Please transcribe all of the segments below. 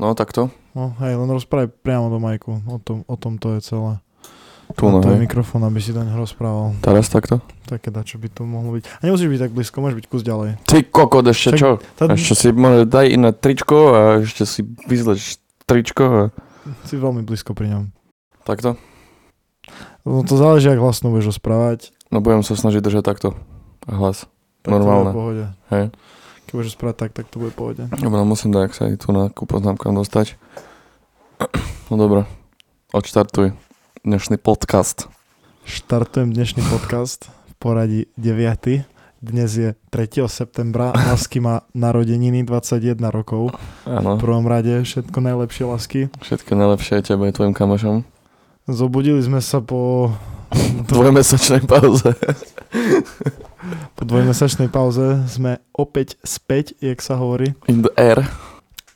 No, takto. No, hej, len rozprávaj priamo do majku. O tom to je celé. Tuno, to je mikrofón, aby si daň rozprával. Teraz takto? Také dačo by to mohlo byť. A nemusíš byť tak blízko, môžeš byť kus ďalej. Ty kokot, ešte čo? Ešte si môže, daj iné tričko a ešte si vyzleč tričko. Si veľmi blízko pri ňom. Takto? No to záleží, ak hlasno budeš rozprávať. No budem sa snažiť držať takto. Hlas. Tak normálne. To bude v pohode. Hej. Keď budeš rozprávať tak to bude v pohode. Dobre, musím dať, ak sa aj tu na poznámkám dostať. No dobré, odštartuj dnešný podcast. Štartujem dnešný podcast v poradí 9. Dnes je 3. septembra. Lásky má narodeniny 21 rokov. Áno. V prvom rade všetko najlepšie, Lásky. Všetko najlepšie aj tebe aj tvojim kamošom. Zobudili sme sa po... dvojmesačnej pauze. Po dvojmesačnej pauze sme opäť späť, jak sa hovorí. In the air.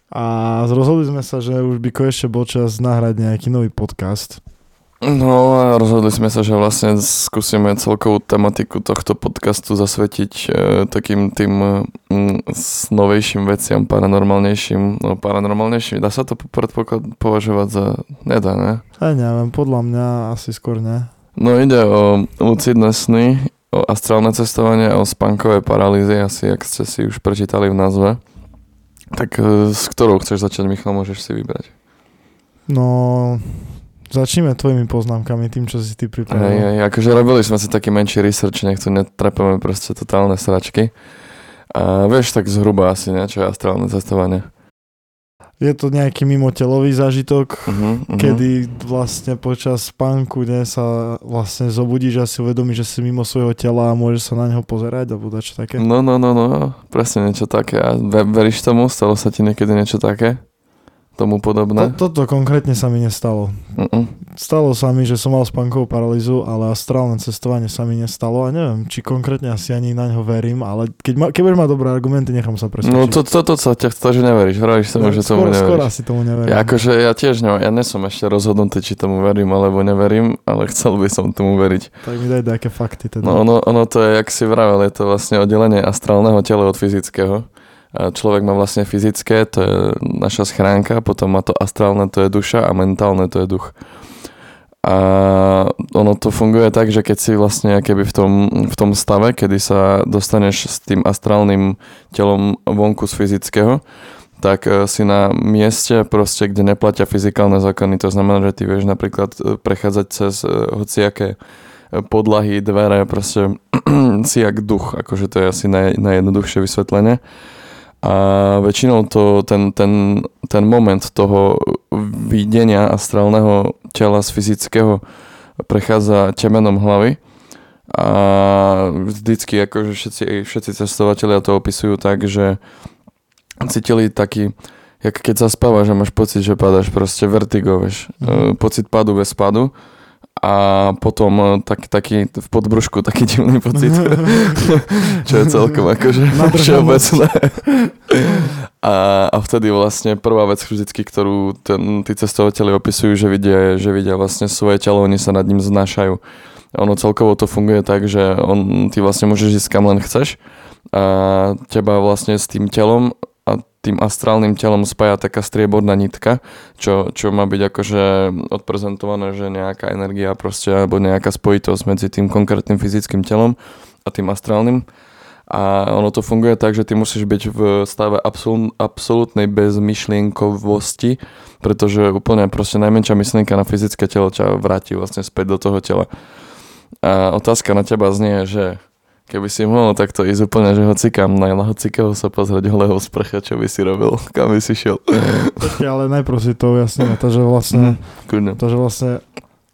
A rozhodli sme sa, že už by konečne bol čas nahrať nejaký nový podcast. No a rozhodli sme sa, že vlastne skúsime celkovú tematiku tohto podcastu zasvetiť takým tým novejším veciam, paranormálnejším. No paranormálnejším, dá sa to považovať za... Nedá, ne? Ja neviem, podľa mňa asi skôr ne. No ide o lucidné sny, o astrálne cestovanie, o spankové paralýzy, asi ak ste si už prečítali v názve. Tak s ktorou chceš začať, Michal, môžeš si vybrať? No... Začneme tvojimi poznámkami, tým, čo si ty pripravil. Hej, akože robili sme si taký menší research, nech tu netrepeme proste totálne sračky. A vieš tak zhruba asi, ne? Čo je astrálne cestovanie? Je to nejaký mimotelový zážitok, kedy vlastne počas spánku sa vlastne zobudíš a si uvedomíš, že si mimo svojho tela a môžeš sa na neho pozerať alebo dačo také. No, presne niečo také. A veríš tomu? Stalo sa ti niekedy niečo také? Tomu podobné? Toto konkrétne sa mi nestalo. Stalo sa mi, že som mal spánkovú paralýzu, ale astrálne cestovanie sa mi nestalo a neviem, či konkrétne asi ani na ňo verím, ale keď budeš mať dobré argumenty, nechám sa presvedčiť. No toto sa ťa chce, že neveríš. Vravíš sa mu, že tomu neveríš. Skoro asi tomu neverím. Ja, akože ja tiež neviem, ja nesom ešte rozhodnutý, či tomu verím alebo neverím, ale chcel by som tomu veriť. Tak mi daj nejaké fakty teda. No ono to je, jak si vravel, je to vlastne oddelenie astrálneho tela od fyzického. Človek má vlastne fyzické, to je naša schránka, potom má to astrálne, to je duša a mentálne, to je duch. A ono to funguje tak, že keď si vlastne keby v tom stave, kedy sa dostaneš s tým astrálnym telom vonku z fyzického, tak si na mieste proste, kde neplatia fyzikálne zákony. To znamená, že ty vieš napríklad prechádzať cez hociaké podlahy, dvere, proste si jak duch, akože to je asi najjednoduchšie vysvetlenie. A väčšinou to, ten moment toho videnia astrálneho tela z fyzického prechádza temenom hlavy a vždycky akože všetci cestovatelia to opisujú tak, že cítili taký, jak keď zaspávaš a máš pocit, že padáš, proste vertigo, vieš, pocit padu bez padu. A potom taký v podbrušku taký divný pocit, čo je celkom akože všeobecné. A vtedy vlastne prvá vec vždycky, ktorú tí cestovatelia opisujú, že vidia vlastne svoje telo, oni sa nad ním znášajú. Ono celkovo to funguje tak, že ty vlastne môžeš ísť kam len chceš a teba vlastne s tým telom a tým astrálnym telom spája taká strieborná nitka, čo má byť akože odprezentované, že nejaká energia proste, alebo nejaká spojitosť medzi tým konkrétnym fyzickým telom a tým astrálnym. A ono to funguje tak, že ty musíš byť v stave absolútnej bezmyšlienkovosti, pretože úplne proste najmenšia myšlienka na fyzické telo ťa vráti vlastne späť do toho tela. A otázka na teba znie, že keby si mohol takto ísť úplne, že hocikam, na hocikého sa pozrieť holého z prcha, čo by si robil, kam by si šiel. Ale najprv si to ujasníme, takže vlastne,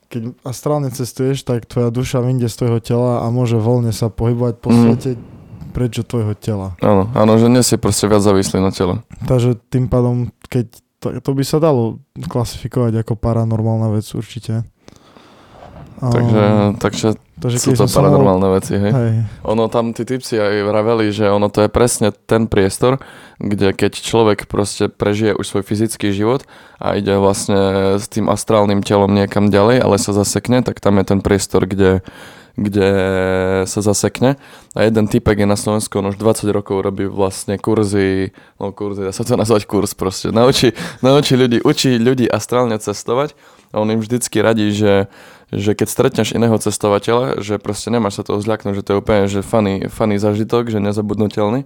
keď astrálne cestuješ, tak tvoja duša vyjde z tvojho tela a môže voľne sa pohybovať po svete preč od tvojho tela. Áno, že nie si proste viac závislý na tele. Takže tým pádom, keď to by sa dalo klasifikovať ako paranormálna vec určite. Takže sú to paranormálne veci, hej. Ono tam tí tipci aj vraveli, že ono to je presne ten priestor, kde keď človek proste prežije už svoj fyzický život a ide vlastne s tým astrálnym telom niekam ďalej, ale sa zasekne, tak tam je ten priestor, kde kde sa zasekne. A jeden typek je na Slovensku, on už 20 rokov robí vlastne kurzy, dá sa to nazvať kurz proste. Učí ľudí astrálne cestovať a on im vždycky radí, že keď stretneš iného cestovateľa, že proste nemáš sa toho zľaknúť, že to je úplne že funny zážitok, že nezabudnutelný.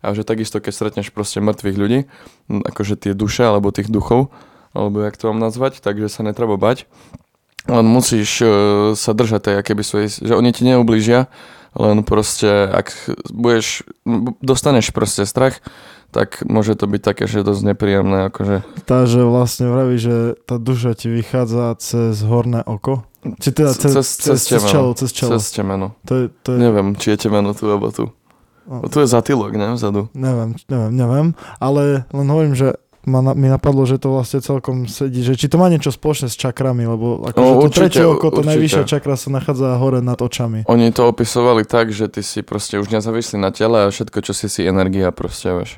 A že takisto, keď stretneš proste mŕtvych ľudí, akože tie duše alebo tých duchov, alebo jak to mám nazvať, takže sa netreba bať. Len musíš sa držať tej, akéby svoje, že oni ti neublížia, len proste, ak dostaneš proste strach, tak môže to byť také, že dosť nepríjemné, akože. Takže vlastne vraví, že tá duša ti vychádza cez horné oko? Či teda cez čelo? Cez temeno. To je... Neviem, či je temeno tu, alebo tu. Tu je zatýlok, ne? Vzadu. Neviem, ale len hovorím, že mi napadlo, že to vlastne celkom sedí, že či to má niečo spoločné s čakrami, lebo akože tretie oko, to najvyššia čakra sa nachádza hore nad očami. Oni to opisovali tak, že ty si proste už nezávislý na tele a všetko, čo si energia proste, vieš.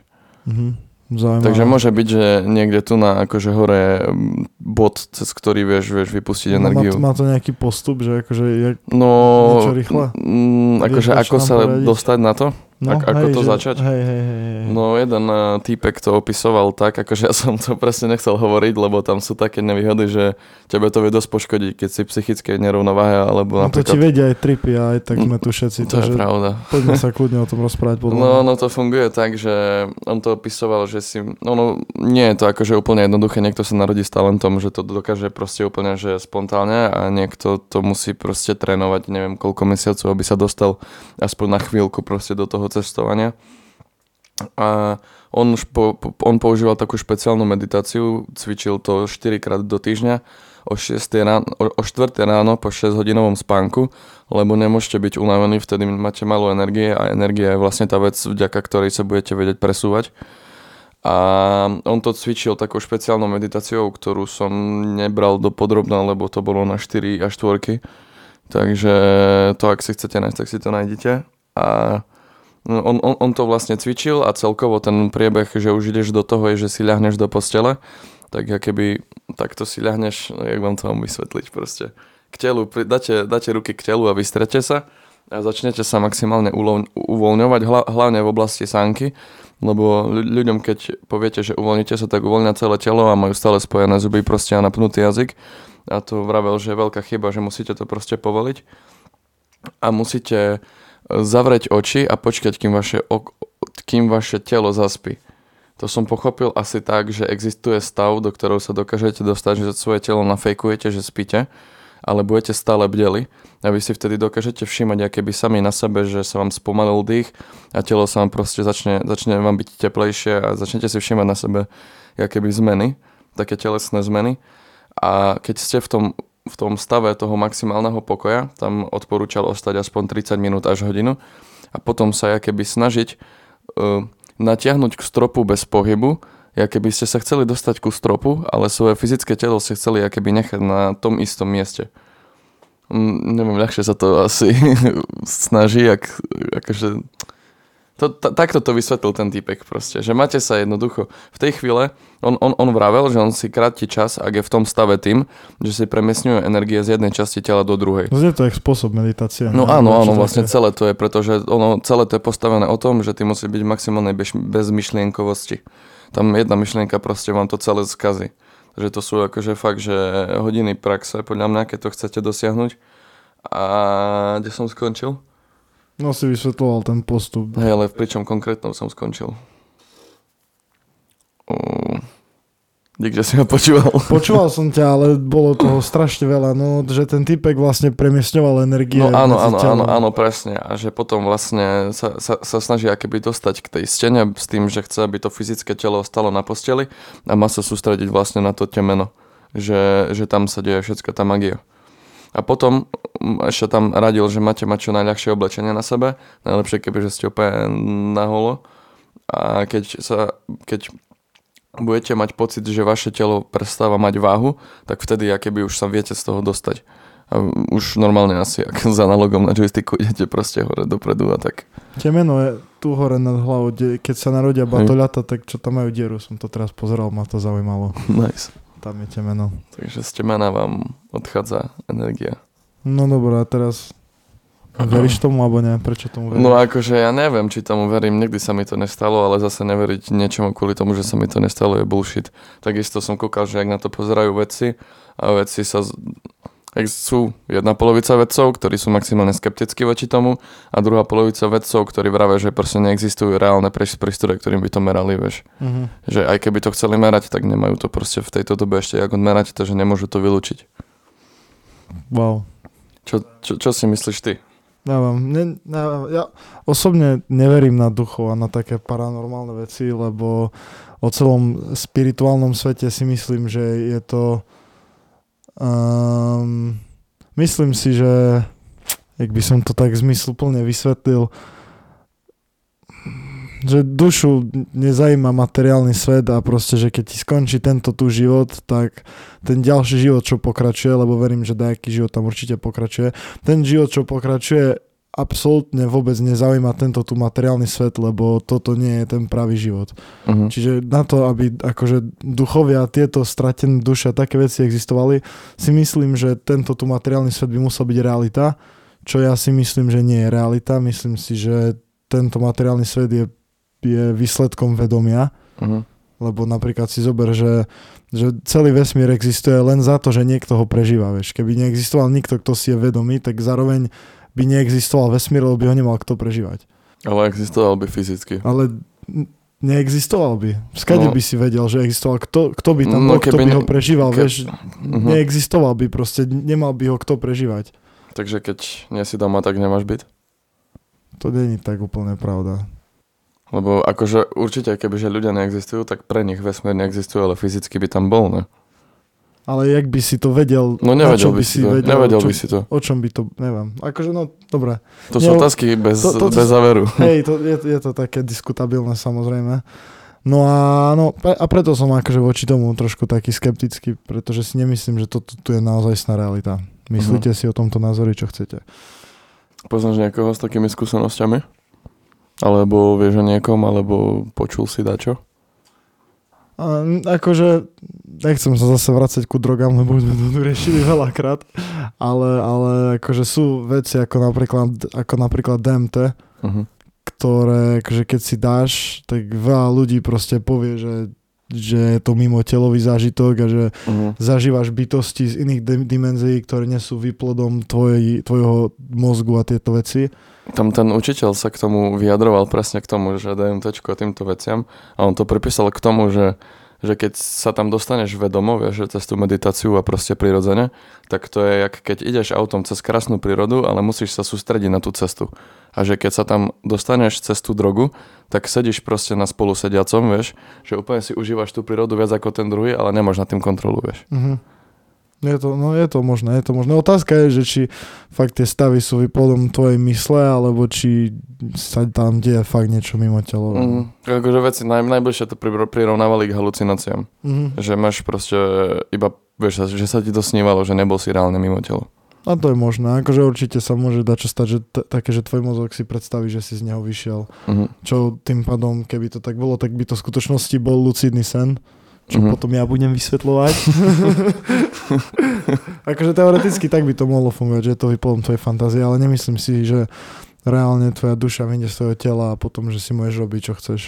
Zaujímavé. Takže môže byť, že niekde tu na akože hore bod, cez ktorý vieš vypustiť energiu. Má to nejaký postup, že akože je niečo rýchle? Akože ako sa dostať na to? Začať? Hej. No jeden týpek to opisoval tak, akože ja som to presne nechcel hovoriť, lebo tam sú také nevýhody, že tebe to vie dosť poškodiť, keď si psychické nerovnováhe, alebo napríklad... No to ti vedia aj tripy, aj tak sme tu všetci. To je pravda. Poďme sa kľudne o tom rozprávať. No to funguje tak, že on to opisoval, že si... No nie je to akože úplne jednoduché, niekto sa narodí s talentom, že to dokáže proste úplne, že spontánne a niekto to musí proste trénovať, neviem koľko mesiacov, aby sa dostal aspoň na chvíľku proste do toho cestovania. A on používal takú špeciálnu meditáciu, cvičil to 4-krát do týždňa o 4 ráno po 6-hodinovom spánku, lebo nemôžete byť unavení, vtedy máte málo energie a energia je vlastne tá vec, vďaka ktorej sa budete vedieť presúvať. A on to cvičil takou špeciálnou meditáciou, ktorú som nebral do podrobna, lebo to bolo na 4 až 4. Takže to, ak si chcete nájsť, tak si to nájdete. A on to vlastne cvičil a celkovo ten priebeh, že už ideš do toho, je, že si ľahneš do postele, tak keby takto si ľahneš, jak vám to mám vysvetliť proste. K telu, dáte ruky k telu a vystrete sa a začnete sa maximálne uvoľňovať, hlavne v oblasti sánky, lebo ľuďom, keď poviete, že uvoľnite sa, tak uvoľňa celé telo a majú stále spojené zuby proste a napnutý jazyk. A to vravel, že je veľká chyba, že musíte to proste povoliť a musíte zavrieť oči a počkať, kým vaše telo zaspí. To som pochopil asi tak, že existuje stav, do ktorého sa dokážete dostať, že svoje telo nafejkujete, že spíte, ale budete stále bdeli a vy si vtedy dokážete všímať, aké by sami na sebe, že sa vám spomalil dých a telo sa vám proste začne vám byť teplejšie a začnete si všímať na sebe aké by zmeny, také telesné zmeny. A keď ste v tom stave toho maximálneho pokoja, tam odporúčal ostať aspoň 30 minút až hodinu a potom sa jakoby snažiť natiahnuť k stropu bez pohybu, jakoby ste sa chceli dostať ku stropu, ale svoje fyzické telo ste chceli jakoby nechať na tom istom mieste. Neviem, ľahšie sa to asi snaží, akože... Takto to vysvetlil ten týpek proste, že máte sa jednoducho. V tej chvíle on vravel, že on si kráti čas, ak je v tom stave tým, že si premiesňuje energie z jednej časti tela do druhej. Je to jak spôsob meditácie. No áno, vlastne celé to je, pretože celé to je postavené o tom, že ty musí byť maximálnej bezmyšlienkovosti. Tam jedna myšlienka proste vám to celé skazí. Takže to sú akože fakt, že hodiny praxe, podľa mňa, keď to chcete dosiahnuť. A kde som skončil? No si vysvetloval ten postup. Hej, ale pričom konkrétnom som skončil. Niekde si ho počúval. Počúval som ťa, ale bolo toho strašne veľa, no, že ten typek vlastne premiesňoval energie. No áno, presne. A že potom vlastne sa snaží akéby dostať k tej stene s tým, že chce, aby to fyzické telo stalo na posteli a má sa sústrediť vlastne na to temeno, že tam sa deje všetka tá magia. A potom ešte tam radil, že máte mať čo najľahšie oblečenie na sebe. Najlepšie, kebyže ste úplne naholo. A keď budete mať pocit, že vaše telo prestáva mať váhu, tak vtedy akéby už sa viete z toho dostať. A už normálne asi, ak s analogom na joysticku idete proste hore dopredu a tak. Temeno je tu hore nad hlavou. Keď sa narodia batoľata, tak čo tam majú dieru? Som to teraz pozeral, ma to zaujímalo. Nice. Tam je temeno. Takže z temena vám odchádza energia. No dobré, a teraz Veríš tomu, alebo nie? Prečo tomu veríš? No akože ja neviem, či tomu verím. Nikdy sa mi to nestalo, ale zase neveriť niečomu kvôli tomu, že sa mi to nestalo, je bullshit. Takisto som kúkal, že ak na to pozerajú vedci a vedci sa... Sú jedna polovica vedcov, ktorí sú maximálne skeptickí voči tomu a druhá polovica vedcov, ktorí vravia, že proste neexistujú reálne prístroje, ktorým by to merali, vieš. Mm-hmm. Že aj keby to chceli merať, tak nemajú to proste v tejto dobe ešte ako merať, takže nemôžu to vylúčiť. Wow. Čo si myslíš ty? Ja osobne neverím na duchov a na také paranormálne veci, lebo o celom spirituálnom svete si myslím, že je to... myslím si, že jak by som to tak zmysluplne vysvetlil, že dušu nezajíma materiálny svet a proste, že keď ti skončí tento tu život, tak ten ďalší život, čo pokračuje, lebo verím, že dajaký život tam určite pokračuje, ten život, čo pokračuje, absolútne vôbec nezaujíma tento tu materiálny svet, lebo toto nie je ten pravý život. Uh-huh. Čiže na to, aby akože duchovia, tieto stratené duše a také veci existovali, si myslím, že tento tu materiálny svet by musel byť realita, čo ja si myslím, že nie je realita. Myslím si, že tento materiálny svet je výsledkom vedomia, uh-huh. Lebo napríklad si zober, že celý vesmír existuje len za to, že niekto ho prežíva. Vieš. Keby neexistoval nikto, kto si je vedomý, tak zároveň by neexistoval vesmír, lebo by ho nemal kto prežívať. Ale existoval by fyzicky. Ale neexistoval by. Skade by si vedel, že existoval. Kto by tam bol, kto by ho prežíval, vieš. Uh-huh. Neexistoval by proste, nemal by ho kto prežívať. Takže keď nie si doma, tak nemáš byt? To nie je tak úplne pravda. Lebo akože určite, kebyže ľudia neexistujú, tak pre nich vesmír neexistuje, ale fyzicky by tam bol, ne? Ale jak by si to vedel? No nevedel by si to. Vedel, o čom by to, neviem. Akože no, dobre. To sú otázky bez záveru. Hej, je to také diskutabilné samozrejme. No a, preto som akože voči tomu trošku taký skeptický, pretože si nemyslím, že toto tu je naozajstná realita. Myslíte si o tomto názore, čo chcete. Poznáš niekoho s takými skúsenosťami? Alebo vieš o niekom, alebo počul si dačo? Akože nechcem sa zase vracať ku drogám, lebo sme to riešili veľakrát, ale akože sú veci ako napríklad DMT, uh-huh. Ktoré akože keď si dáš, tak veľa ľudí proste povie, že je to mimotelový zážitok a že zažívaš bytosti z iných dimenzií, ktoré nie sú výplodom tvojho mozgu a tieto veci. Tam ten učiteľ sa k tomu vyjadroval presne k tomu, že DMTčko a týmto veciam a on to pripísal k tomu, že keď sa tam dostaneš vedomo, vieš, cez tú meditáciu a proste prirodzene, tak to je jak keď ideš autom cez krásnu prírodu, ale musíš sa sústrediť na tú cestu. A že keď sa tam dostaneš cez tú drogu, tak sedíš proste na spolusediacom, vieš, že úplne si užívaš tú prírodu viac ako ten druhý, ale nemáš nad tým kontrolu, vieš. Mhm. Je to možné. Otázka je, že či fakt tie stavy sú výplodom tvojej mysle, alebo či sa tam deje fakt niečo mimo telo. Akože veci najbližšie to prirovnávali k halucináciám. Že máš proste iba, vieš, že sa ti to snívalo, že nebol si reálne mimo telo. A to je možné. Akože určite sa môže dať čo stať, že také, že tvoj mozog si predstaví, že si z neho vyšiel. Čo tým pádom, keby to tak bolo, tak by to v skutočnosti bol lucidný sen. Čo potom ja budem vysvetľovať. Akože teoreticky tak by to mohlo fungovať, že je to vyplom tvojej fantázie, ale nemyslím si, že reálne tvoja duša vyjde z tvojho tela a potom, že si môžeš robiť, čo chceš.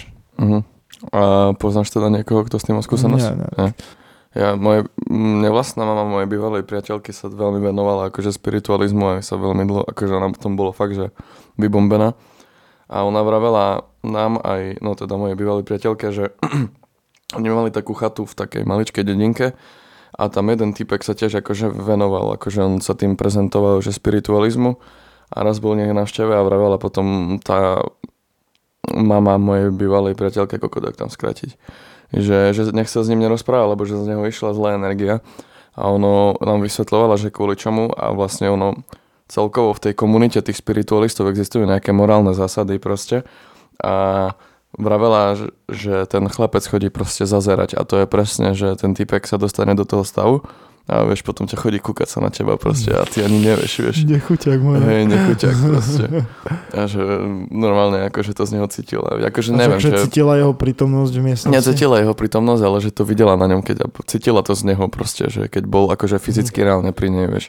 A poznáš teda niekoho, kto s tým má skúsenosť? Nie. Mne vlastná mama mojej bývalej priateľky sa veľmi venovala akože spiritualizmu a sa veľmi dlho, akože ona potom bolo fakt, že vybombená. A ona vravela nám aj, no teda mojej bývalej priateľke, že oni mali takú chatu v takej maličkej dedinke a tam jeden typek sa tiež akože venoval, akože on sa tým prezentoval, že spiritualizmu a raz bol niekde na návšteve a vravela potom tá mama mojej bývalej priateľke, koľko tak tam skrátiť, že nech sa s ním nerozpráva, lebo že z neho išla zlá energia a ono nám vysvetľovala, že kvôli čomu a vlastne ono celkovo v tej komunite tých spiritualistov existujú nejaké morálne zásady proste a vravela, že ten chlapec chodí proste zazerať a to je presne, že ten typek sa dostane do toho stavu a vieš, potom ťa chodí kúkať sa na teba proste a ty ani nevieš, vieš. Nechuťak moja. Hej, nechuťak proste. A že normálne akože to z neho cítila. Akože neviem, že cítila jeho prítomnosť v miestnosti? Necítila jeho prítomnosť, ale že to videla na ňom, keď cítila to z neho proste, že keď bol akože fyzicky reálne pri nej, vieš.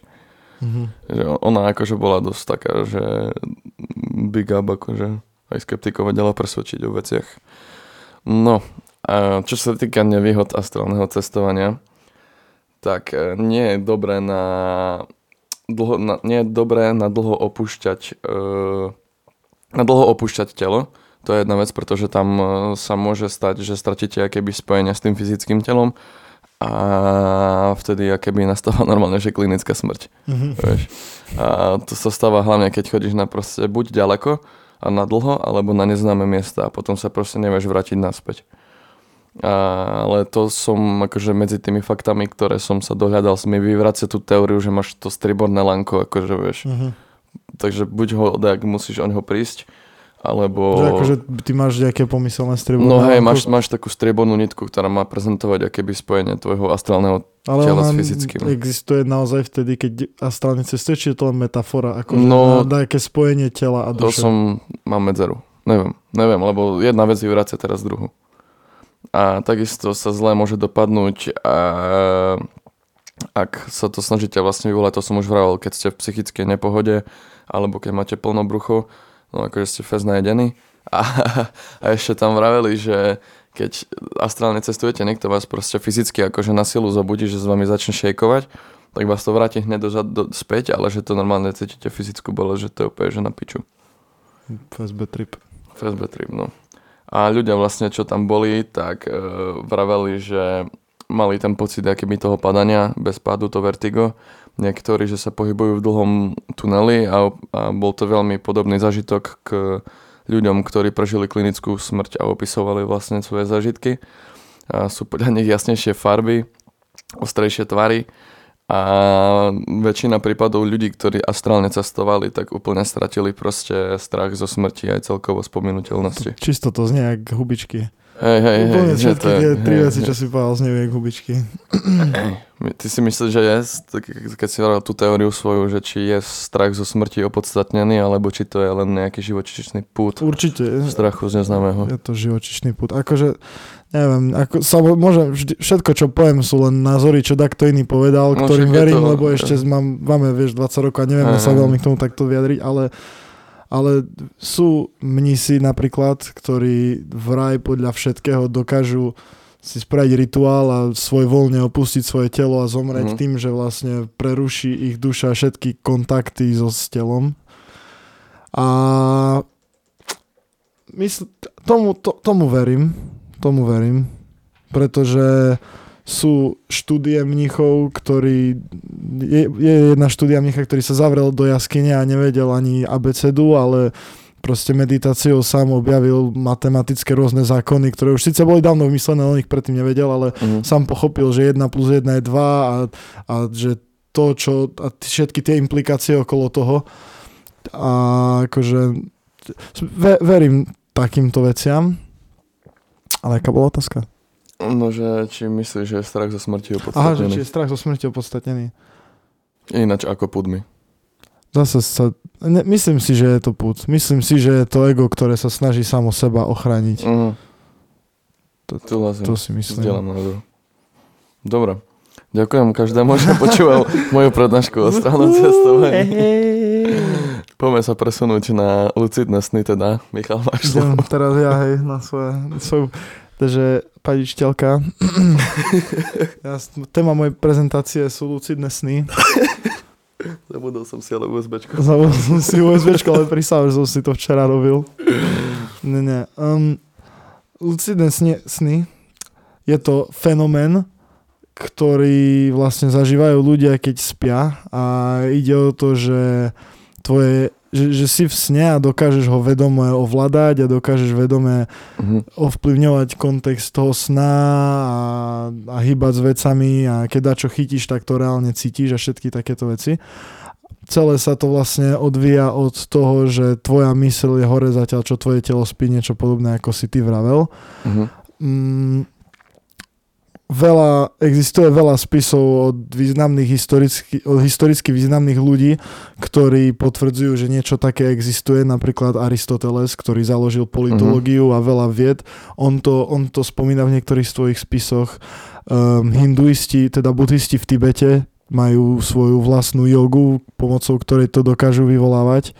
Že ona akože bola dosť taká, že big up akože aj skeptikov vedela presvedčiť o veciach. No, a čo sa týka nevýhod astrálneho cestovania, tak nie je dobré na dlho opúšťať telo. To je jedna vec, pretože tam sa môže stať, že stratíte akéby spojenia s tým fyzickým telom a vtedy akéby nastáva normálne, že klinická smrť. Mm-hmm. Vieš? A to sa stáva hlavne, keď chodíš na proste buď ďaleko a na dlho, alebo na neznáme miesta a potom sa proste nevieš vrátiť naspäť. Ale to som akože medzi tými faktami, ktoré som sa dohľadal, mi vyvracia tú teóriu, že máš to striborné lanko, akože vieš. Mm-hmm. Takže buď ho, tak musíš oňho prísť, alebo... Že akože ty máš nejaké pomyselné striborné lanko? No hej, máš takú stribornú nitku, ktorá má prezentovať akéby spojenie tvojho astrálneho tela s fyzickým. Ale existuje naozaj vtedy, keď astrálne cestuje, či je to len metafora? Akože no, nejaké spojenie tela a duše? To mám medzeru. Neviem, lebo jedna vec vyvracia teraz druhú. A takisto sa zle môže dopadnúť, a ak sa to snažíte vlastne vyvolať, to som už vravel, keď ste v psychickej nepohode, alebo keď máte plno brucho, no akože ste fest najedení. A ešte tam vraveli, že keď astrálne cestujete, niekto vás proste fyzicky akože na silu zobudí, že s vami začne šejkovať, tak vás to vráti hneď späť, ale že to normálne cítite fyzickú bolesť, že to je úplne že na piču. FSB trip, no. A ľudia vlastne, čo tam boli, tak vraveli, že mali tam pocit akéby toho padania, bez pádu, to vertigo. Niektorí, že sa pohybujú v dlhom tuneli a bol to veľmi podobný zážitok k ľuďom, ktorí prežili klinickú smrť a opisovali vlastne svoje zážitky. A sú podľa nich jasnejšie farby, ostrejšie tvary a väčšina prípadov ľudí, ktorí astrálne cestovali, tak úplne stratili proste strach zo smrti aj celkovo spomenuteľnosti. Čisto to znie jak hubičky. Hej, všetky tie tri veci, čo si povedal, znie jak hubičky. Ty si myslíš, že je, keď si hral tú teóriu svoju, že či je strach zo smrti opodstatnený, alebo či to je len nejaký živočišný pút? Určite. Strachu z neznámeho. Je to živočišný pút. Akože neviem, všetko, čo poviem, sú len názory, čo takto iný povedal, ktorým verím, to, lebo ešte máme, vieš, 20 rokov a neviem sa veľmi k tomu takto vyjadriť, ale sú mnísi napríklad, ktorí vraj podľa všetkého dokážu si spraviť rituál a svojvoľne opustiť svoje telo a zomrieť tým, že vlastne preruší ich duša všetky kontakty so s telom. A tomu verím, pretože sú štúdie mníchov, je jedna štúdia mnícha, ktorý sa zavrel do jaskyne a nevedel ani abecedu, ale proste meditáciou sám objavil matematické rôzne zákony, ktoré už síce boli dávno vymyslené, ale ich predtým nevedel, ale sám pochopil, že 1 + 1 je 2 a že to, čo a všetky tie implikácie okolo toho a akože verím takýmto veciam. Ale aká bola otázka? No, že či myslíš, že je strach zo smrti opodstatnený. Aha, že či je strach zo smrti opodstatnený. Ináč ako púdmi. Myslím si, že je to púd. Myslím si, že je to ego, ktoré sa snaží samo seba ochrániť. To si myslím. Zdieľam názor. Dobre. Ďakujem každému, že počúval moju prednášku o astrálnom cestovaní. Poďme sa presunúť na lucidné sny teda. Michal, máš slovo. Teraz ja, hej, na svoju... Takže, pani učiteľka, téma mojej prezentácie sú lucidné sny. Zabudol som si ale USBčko. Zabudol som si USBčko, ale prísahám, že som si to včera robil. Nie. Lucidné sny je to fenomén, ktorý vlastne zažívajú ľudia, keď spia a ide o to, že že si v sne a dokážeš ho vedomé ovládať a dokážeš vedomé ovplyvňovať kontext toho sna a hýbať s vecami a keď dačo chytíš, tak to reálne cítiš a všetky takéto veci. Celé sa to vlastne odvíja od toho, že tvoja myseľ je hore zatiaľ, čo tvoje telo spí, niečo podobné, ako si ty vravel. Existuje veľa spisov od historicky významných ľudí, ktorí potvrdzujú, že niečo také existuje. Napríklad Aristoteles, ktorý založil politológiu a veľa vied. On to spomína v niektorých svojich spisoch. Hinduisti, teda buddhisti v Tibete, majú svoju vlastnú jogu, pomocou ktorej to dokážu vyvolávať.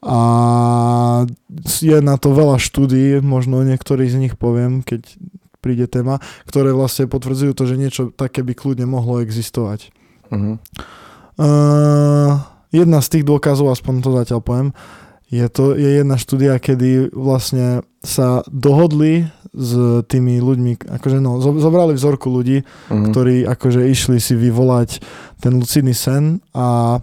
A je na to veľa štúdií, možno niektorých z nich poviem, keď príde téma, ktoré vlastne potvrdzujú to, že niečo také by kľudne mohlo existovať. Uh-huh. Jedna z tých dôkazov, aspoň to zatiaľ poviem, je jedna štúdia, kedy vlastne sa dohodli s tými ľuďmi, akože no, zobrali vzorku ľudí, uh-huh, ktorí akože išli si vyvolať ten lucidný sen a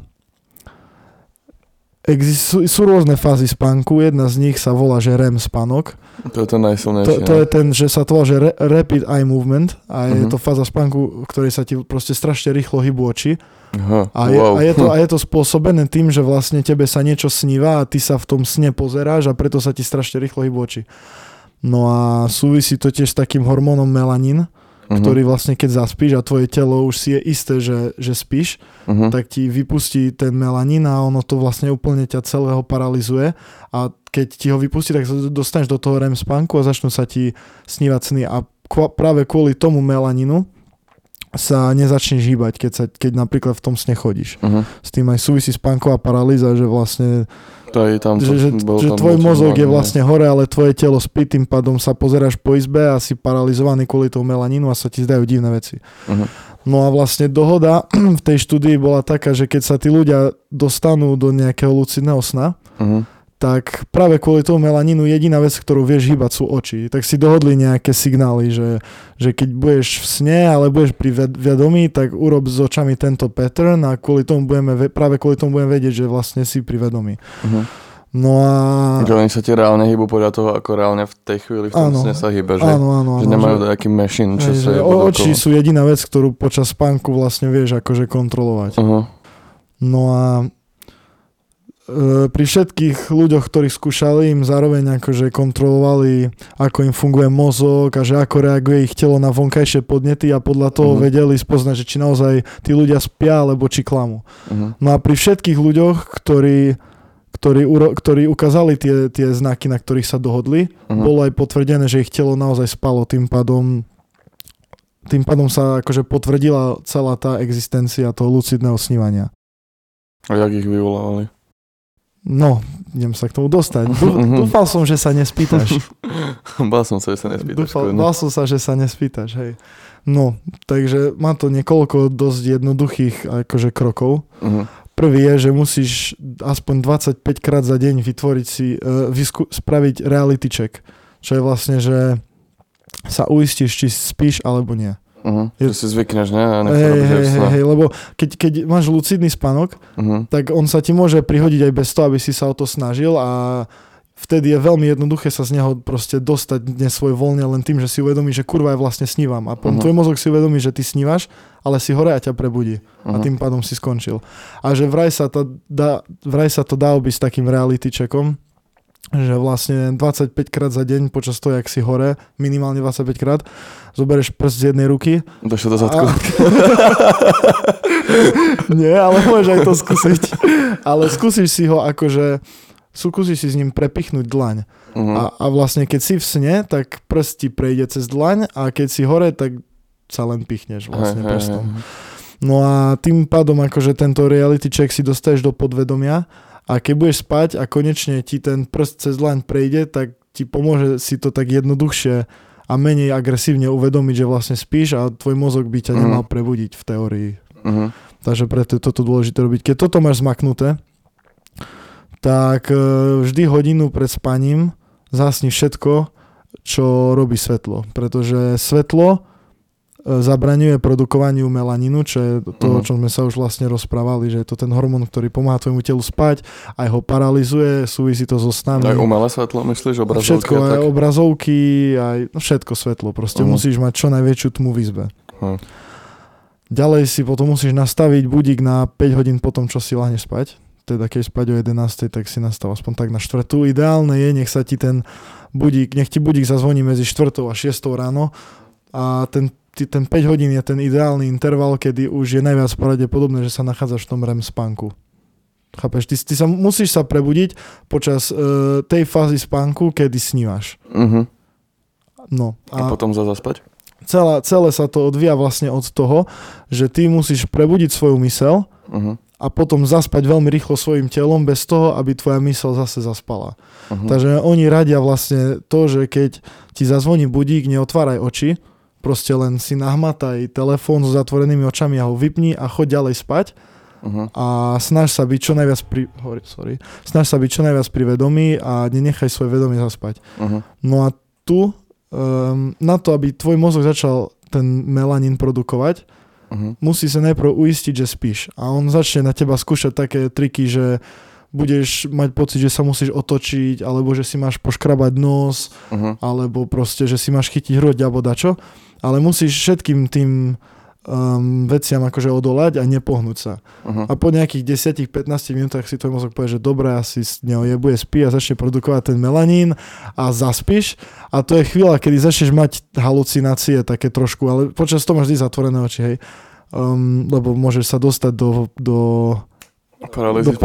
sú rôzne fázy spánku, jedna z nich sa volá, že REM spánok. To je to najsilnejšie. To je ten, že sa to volá, že Rapid Eye Movement a je to fáza spánku, ktorej sa ti proste strašne rýchlo hýbu oči. Aha, je to spôsobené tým, že vlastne tebe sa niečo sníva a ty sa v tom sne pozeráš a preto sa ti strašne rýchlo hýbu oči. No a súvisí to tiež s takým hormónom melanín, ktorý vlastne keď zaspíš a tvoje telo už si je isté, že spíš, tak ti vypustí ten melanín a ono to vlastne úplne ťa celého paralizuje a keď ti ho vypustí, tak dostaneš do toho REM spánku a začnú sa ti snívať sny a práve kvôli tomu melaninu sa nezačneš hýbať, keď napríklad v tom sne chodíš. S tým aj súvisí spánková paralýza, že vlastne že tvoj mozog je vlastne hore, ale tvoje telo spí, tým pádom sa pozeráš po izbe a si paralizovaný kvôli tomu melaninu a sa ti zdajú divné veci. Uh-huh. No a vlastne dohoda v tej štúdii bola taká, že keď sa tí ľudia dostanú do nejakého lucidného sna, tak práve kvôli tomu melaninu jediná vec, ktorú vieš hýbať, sú oči. Tak si dohodli nejaké signály, že keď budeš v sne, ale budeš pri vedomí, tak urob s očami tento pattern a práve kvôli tomu budeme vedieť, že vlastne si pri vedomí. No a... Oni sa ti reálne hýbu podľa toho, ako reálne v tej chvíli v tom sne sa hýba, že nemajú nejaký machine, čo sa... Oči sú jediná vec, ktorú počas spánku vlastne vieš akože kontrolovať. No a... pri všetkých ľuďoch, ktorých skúšali, im zároveň akože kontrolovali, ako im funguje mozog a že ako reaguje ich telo na vonkajšie podnety a podľa toho vedeli spoznať, že či naozaj tí ľudia spia, alebo či klamú. No a pri všetkých ľuďoch, ktorí ukázali tie znaky, na ktorých sa dohodli, bolo aj potvrdené, že ich telo naozaj spalo, tým pádom sa akože potvrdila celá tá existencia toho lucidného snívania. A jak ich vyvolávali? No, idem sa k tomu dostať. Dúfal som, že sa nespýtaš. Bál som sa, že sa nespýtaš, hej. No, takže má to niekoľko dosť jednoduchých akože krokov. Prvý je, že musíš aspoň 25 krát za deň spraviť reality check. Čo je vlastne, že sa uistíš, či spíš alebo nie. Že si zvykneš, ne? Lebo keď máš lucidný spánok, tak on sa ti môže prihodiť aj bez toho, aby si sa o to snažil a vtedy je veľmi jednoduché sa z neho proste dostať nesvoj voľne len tým, že si uvedomíš, že kurva, ja vlastne snívam. A tvoj mozog si uvedomí, že ty snívaš, ale si hore a ťa prebudí. A tým pádom si skončil. A že vraj sa to dá obísť takým reality checkom, že vlastne 25 krát za deň počas toho, jak si hore, minimálne 25 krát, zoberieš prst z jednej ruky. Došlo do zadku. Nie, ale môžeš aj to skúsiť. Ale skúsiš si ho akože, skúsiš si s ním prepichnúť dlaň. A vlastne keď si v sne, tak prst ti prejde cez dlaň a keď si hore, tak sa len pichneš vlastne prstom. No a tým pádom akože tento reality check si dostaješ do podvedomia. A keď budeš spať a konečne ti ten prst cez dlaň prejde, tak ti pomôže si to tak jednoduchšie a menej agresívne uvedomiť, že vlastne spíš a tvoj mozog by ťa nemal prebudiť v teórii. Takže preto je toto dôležité robiť. Keď toto máš zmaknuté, tak vždy hodinu pred spaním zhasni všetko, čo robí svetlo. Pretože svetlo zabraňuje produkovaniu melaninu, čo je to, o čom sme sa už vlastne rozprávali, že je to ten hormón, ktorý pomáha tvojmu telu spať, aj ho paralizuje, súvisí to so snami. Aj umelé svetlo, myslíš, obrazovky? Všetko, aj tak? Obrazovky, aj všetko svetlo. Proste musíš mať čo najväčšiu tmu v izbe. Ďalej si potom musíš nastaviť budík na 5 hodín potom, čo si lahneš spať. Teda keď spať o 11, tak si nastav aspoň tak na 4. Ideálne je, nech ti budík zazvoní medzi 4 a 6 ráno a ten 5 hodín je ten ideálny interval, kedy už je najviac pravdepodobné, že sa nachádzaš v tom REM spánku. Chápeš? Ty sa musíš prebudiť počas tej fázy spánku, kedy snívaš. No, a potom zaspať? celé sa to odvíja vlastne od toho, že ty musíš prebudiť svoju myseľ a potom zaspať veľmi rýchlo svojim telom bez toho, aby tvoja myseľ zase zaspala. Takže oni radia vlastne to, že keď ti zazvoní budík, neotváraj oči, proste len si nahmataj telefón so zatvorenými očami a ho vypni a choď ďalej spať. A snaž sa byť čo najviac pri vedomí a nenechaj svoje vedomie zaspať. No a tu na to, aby tvoj mozog začal ten melanín produkovať, musí sa najprv uistiť, že spíš. A on začne na teba skúšať také triky, že budeš mať pocit, že sa musíš otočiť, alebo že si máš poškrabať nos, alebo proste, že si máš chytiť hroď alebo dačo. Ale musíš všetkým tým veciam akože odolať a nepohnúť sa. A po nejakých 10-15 minútach si tvoj mozog povie, že dobré, asi neojebuje, spí a začne produkovať ten melanín a zaspíš a to je chvíľa, kedy začneš mať halucinácie také trošku, ale počas toho máš vždy zatvorené oči, hej. Lebo môžeš sa dostať do pankovej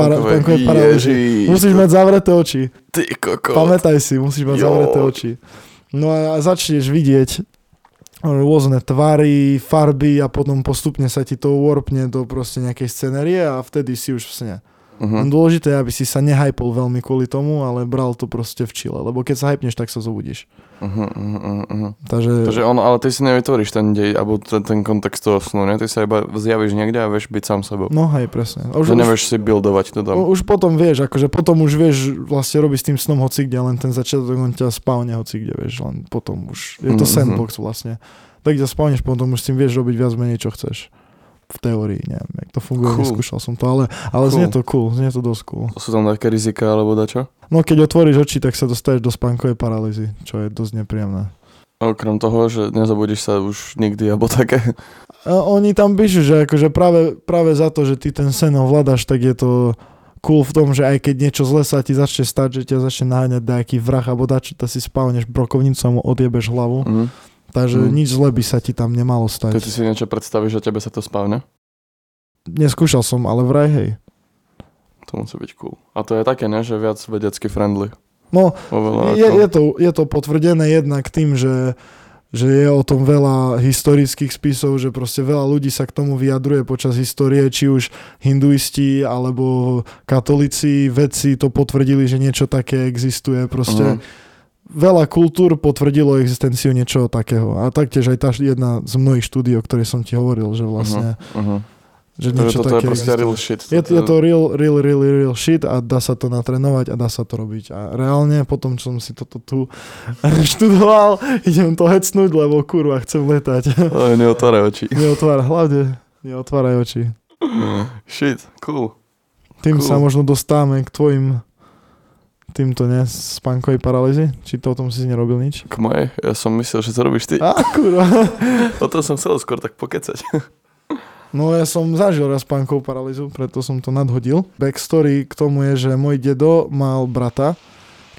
paralýzy. Musíš mať zavreté oči. Ty kokot. Pamätaj si, musíš mať zavreté oči. No a začneš vidieť rôzne tvary, farby a potom postupne sa ti to warpne do proste nejakej scenérie a vtedy si už v sne. Dôležité je, aby si sa nehajpol veľmi kvôli tomu, ale bral to proste v čile, lebo keď sa hajpneš, tak sa zobudíš. Takže on, ale ty si nevytvoríš ten dej, alebo ten kontext toho snu, ne? Ty sa iba zjavíš niekde a vieš byť sám sebou. No hej, presne. A už nevieš si buildovať to tam. Už potom vieš, akože potom už vieš vlastne robiť s tým snom hocikde, len ten začiatok on ťa spávne hocikde, vieš, len potom už je to sandbox vlastne. Tak kde spávneš, potom už s tým vieš robiť viac menej, čo chceš. V teórii, neviem, jak to funguje, neskúšal som to, ale znie to cool, znie to dosť cool. To sú tam nejaké rizika alebo dačo? No keď otvoríš oči, tak sa dostaneš do spánkovej paralýzy, čo je dosť nepríjemné. Okrem toho, že nezabudíš sa už nikdy, alebo také? Oni tam píšu, že akože práve za to, že ty ten sen ovládaš, tak je to cool v tom, že aj keď niečo zle sa ti začne stať, že ťa začne naháňať nejaký vrah alebo dačo, tak si spálneš brokovnicu a mu odjebeš hlavu. Takže nič zle by sa ti tam nemalo stať. Ty si niečo predstavíš, že tebe sa to spávne? Neskúšal som, ale vraj hej. To musí byť cool. A to je také, ne? Že viac vedecky friendly. No, je to potvrdené jednak tým, že je o tom veľa historických spisov, že proste veľa ľudí sa k tomu vyjadruje počas histórie, či už hinduisti alebo katolíci, vedci to potvrdili, že niečo také existuje proste. Veľa kultúr potvrdilo existenciu niečoho takého. A taktiež aj tá jedna z mnohých štúdií, o ktorej som ti hovoril, že vlastne že niečo toto také je proste real shit. Je to real shit a dá sa to natrénovať a dá sa to robiť. A reálne potom, čo som si toto tu študoval, idem to hecnúť, lebo kurva, chcem letať. Ale neotváraj oči. Neotváraj oči. Shit, cool. Tým sa možno dostávame k tvojim týmto, ne? Spánkovej paralýzy? Či to o tom si nerobil nič? K mojej? Ja som myslel, že to robíš ty. Á, kurva. O to som chcel skôr tak pokecať. No ja som zažil raz spánkovú paralýzu, preto som to nadhodil. Backstory k tomu je, že môj dedo mal brata,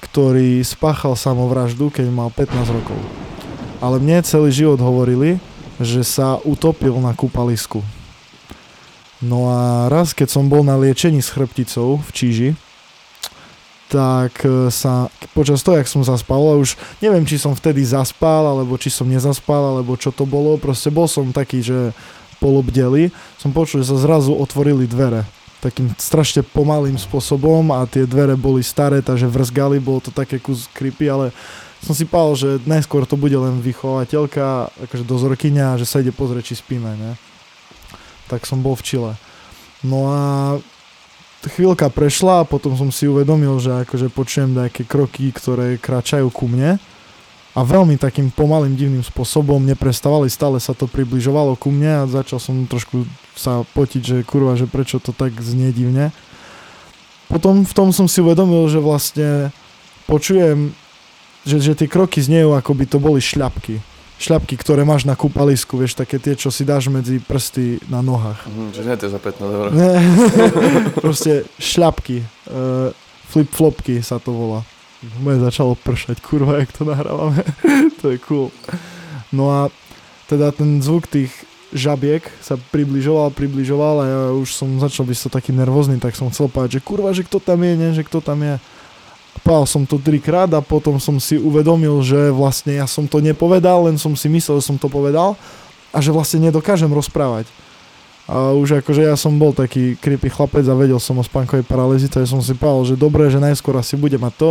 ktorý spáchal samovraždu, keď mal 15 rokov. Ale mne celý život hovorili, že sa utopil na kúpalisku. No a raz, keď som bol na liečení s chrbticou v Číži, tak sa počas toho, jak som zaspal, a už neviem, či som vtedy zaspal, alebo či som nezaspal, alebo čo to bolo, proste bol som taký, že polobdelý, som počul, že sa zrazu otvorili dvere takým strašne pomalým spôsobom a tie dvere boli staré, takže vrzgali, bolo to také kus creepy, ale som si povedal, že najskôr to bude len vychovateľka, akože dozorkyňa, že sa ide pozrieť, či spíme, ne? Tak som bol v Čile. No a chvíľka prešla a potom som si uvedomil, že akože počujem nejaké kroky, ktoré kráčajú ku mne a veľmi takým pomalým divným spôsobom neprestávali, stále sa to približovalo ku mne a začal som trošku sa potiť, že kurva, že prečo to tak znie divne. Potom v tom som si uvedomil, že vlastne počujem, že tie kroky znejú, ako by to boli šľapky. Šľapky, ktoré máš na kúpalisku, vieš, také tie, čo si dáš medzi prsty na nohách. Že nie to je za 15 €. Proste šľapky, flip-flopky sa to volá. Moje začalo pršať, kurva, jak to nahrávame. To je cool. No a teda ten zvuk tých žabiek sa približoval a ja už som začal byť to taký nervózny, tak som chcel povedať, že kurva, že kto tam je, ne, že kto tam je. Povedal som to 3-krát a potom som si uvedomil, že vlastne ja som to nepovedal, len som si myslel, že som to povedal a že vlastne nedokážem rozprávať. A už akože ja som bol taký creepy chlapec a vedel som o spánkovej paralýze, takže som si povedal, že dobre, že najskôr asi bude mať to.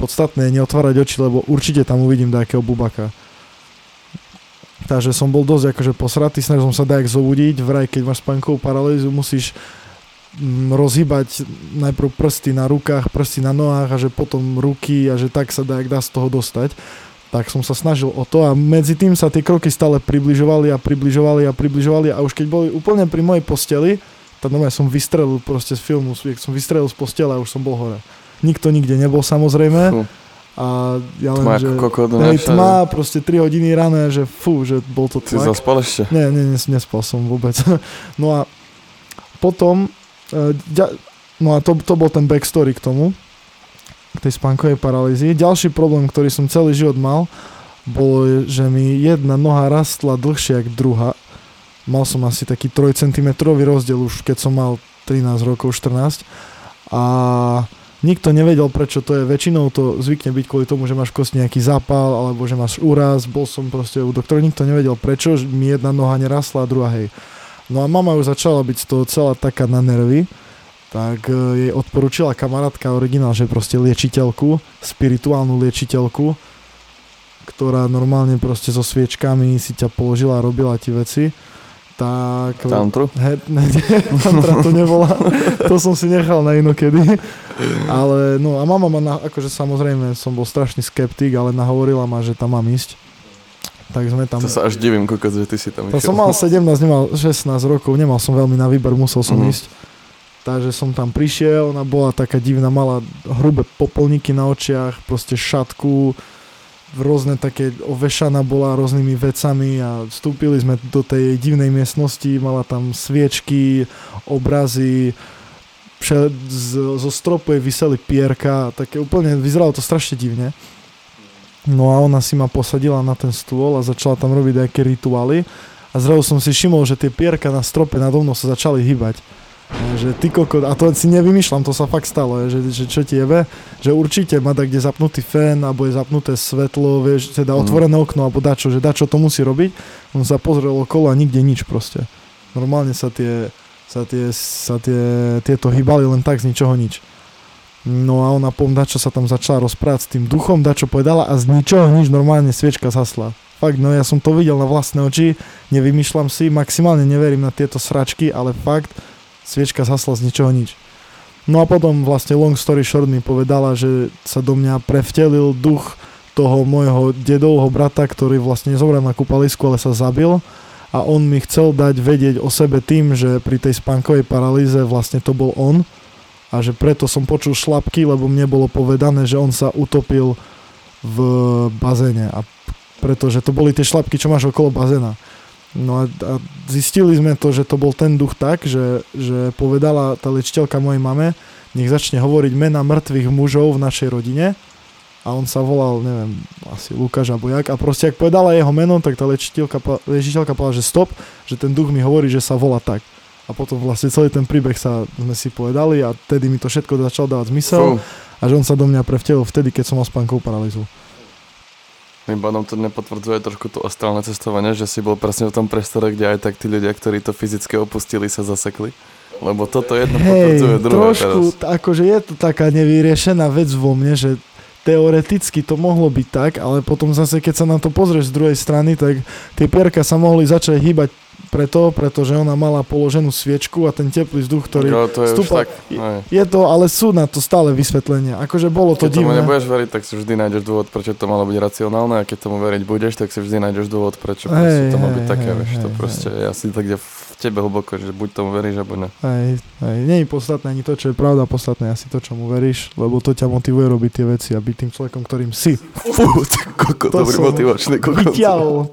Podstatné je neotvárať oči, lebo určite tam uvidím nejakého bubaka. Takže som bol dosť akože posratý, snažil som sa dajak zobudiť, vraj keď máš spánkovú paralýzu, musíš rozhýbať najprv prsty na rukách, prsty na nohách a že potom ruky a že tak sa dá z toho dostať. Tak som sa snažil o to a medzi tým sa tie kroky stále približovali a už keď boli úplne pri mojej posteli, tak normálne som vystrelil proste z filmu, som vystrelil z postele a už som bol hore. Nikto nikde nebol samozrejme. A ja len, že tma, proste 3 hodiny ráno, že fú, že bol to tlak. Ty zaspal ešte? Nie, nespal som vôbec. No a potom, no a to bol ten backstory k tomu, k tej spánkovej paralýzii. Ďalší problém, ktorý som celý život mal, bolo, že mi jedna noha rastla dlhšie ako druhá. Mal som asi taký 3 cm rozdiel už keď som mal 13 rokov, 14. A nikto nevedel, prečo to je. Väčšinou to zvykne byť kvôli tomu, že máš v kosti nejaký zápal alebo že máš úraz. Bol som proste u doktora, nikto nevedel, prečo mi jedna noha nerastla a druhá hej. No a mama už začala byť z toho celá taká na nervy. Tak jej odporúčila kamarátka originál, že proste liečiteľku, spirituálnu liečiteľku, ktorá normálne proste so sviečkami si ťa položila a robila ti veci. Tak... Tantru? Tantra to nebola, to som si nechal na inokedy. Ale no a mama ma, akože samozrejme som bol strašný skeptik, ale nahovorila ma, že tam mám ísť. Tak sme tam... To sa až divím, kokos, že ty si tam išiel. Som mal 17, nemal 16 rokov, nemal som veľmi na výber, musel som ísť. Takže som tam prišiel, ona bola taká divná, mala hrubé popolníky na očiach, proste šatku, rôzne také, ovešaná bola rôznymi vecami a vstúpili sme do tej divnej miestnosti, mala tam sviečky, obrazy, zo stropu jej viseli pierka, také úplne, vyzeralo to strašne divne. No a ona si ma posadila na ten stôl a začala tam robiť nejaké rituály a zrazu som si všimol, že tie pierka na strope nado mnou sa začali hýbať. Že ty kokot, a to si nevymýšľam, to sa fakt stalo, že čo ti jebe, že určite má tak, kde zapnutý fén, alebo je zapnuté svetlo, vieš, teda otvorené okno, alebo dačo, že dačo to musí robiť, on sa pozrel okolo a nikde nič proste. Normálne tieto hýbali len tak z ničoho nič. No a ona pom dačo sa tam začala rozprávať s tým duchom, dačo povedala a z ničoho nič normálne sviečka zhasla. Fakt, no ja som to videl na vlastné oči, nevymýšľam si, maximálne neverím na tieto sračky, ale fakt, sviečka zhasla z ničoho nič. No a potom vlastne long story short mi povedala, že sa do mňa prevtelil duch toho môjho dedovho brata, ktorý vlastne nezobral na kúpalisku, ale sa zabil a on mi chcel dať vedieť o sebe tým, že pri tej spánkovej paralýze vlastne to bol on a že preto som počul šlapky, lebo mne bolo povedané, že on sa utopil v bazéne a pretože to boli tie šlapky, čo máš okolo bazéna. No a zistili sme to, že to bol ten duch tak, že povedala tá liečiteľka mojej mame, nech začne hovoriť mena mŕtvych mužov v našej rodine a on sa volal, neviem, asi Lukáš alebo jak a proste ak povedala jeho meno, tak tá liečiteľka povedala, že stop, že ten duch mi hovorí, že sa volá tak. A potom vlastne celý ten príbeh sme si povedali a tedy mi to všetko začalo dávať zmysel a že on sa do mňa prevtelil vtedy, keď som mal spánkovú paralýzu. Iba nám to nepotvrdzuje trošku to astrálne cestovanie, že si bol presne v tom priestore, kde aj tak tí ľudia, ktorí to fyzicky opustili, sa zasekli. Lebo toto jedno potvrdzuje druhé teraz. Trošku, akože je to taká nevyriešená vec vo mne, že teoreticky to mohlo byť tak, ale potom zase, keď sa na to pozrieš z druhej strany, tak tie pierka sa mohli začať hýbať pretože ona mala položenú sviečku a ten teplý vzduch, ktorý vstúpal. Je to, ale sú na to stále vysvetlenie. Akože bolo to divné. Keď tomu nebudeš veriť, tak si vždy nájdeš dôvod, prečo to malo byť racionálne a keď tomu veriť budeš, tak si vždy nájdeš dôvod, prečo to malo byť také. To proste je asi tak, kde v tebe hlboko, že buď tomu veríš, alebo ne. Nie je podstatné ani to, čo je pravda, podstatné asi to, čomu veríš, lebo to ťa motivuje robiť tie veci a byť tým človekom, ktorým si. Fú, to dobrý motivačný kokot.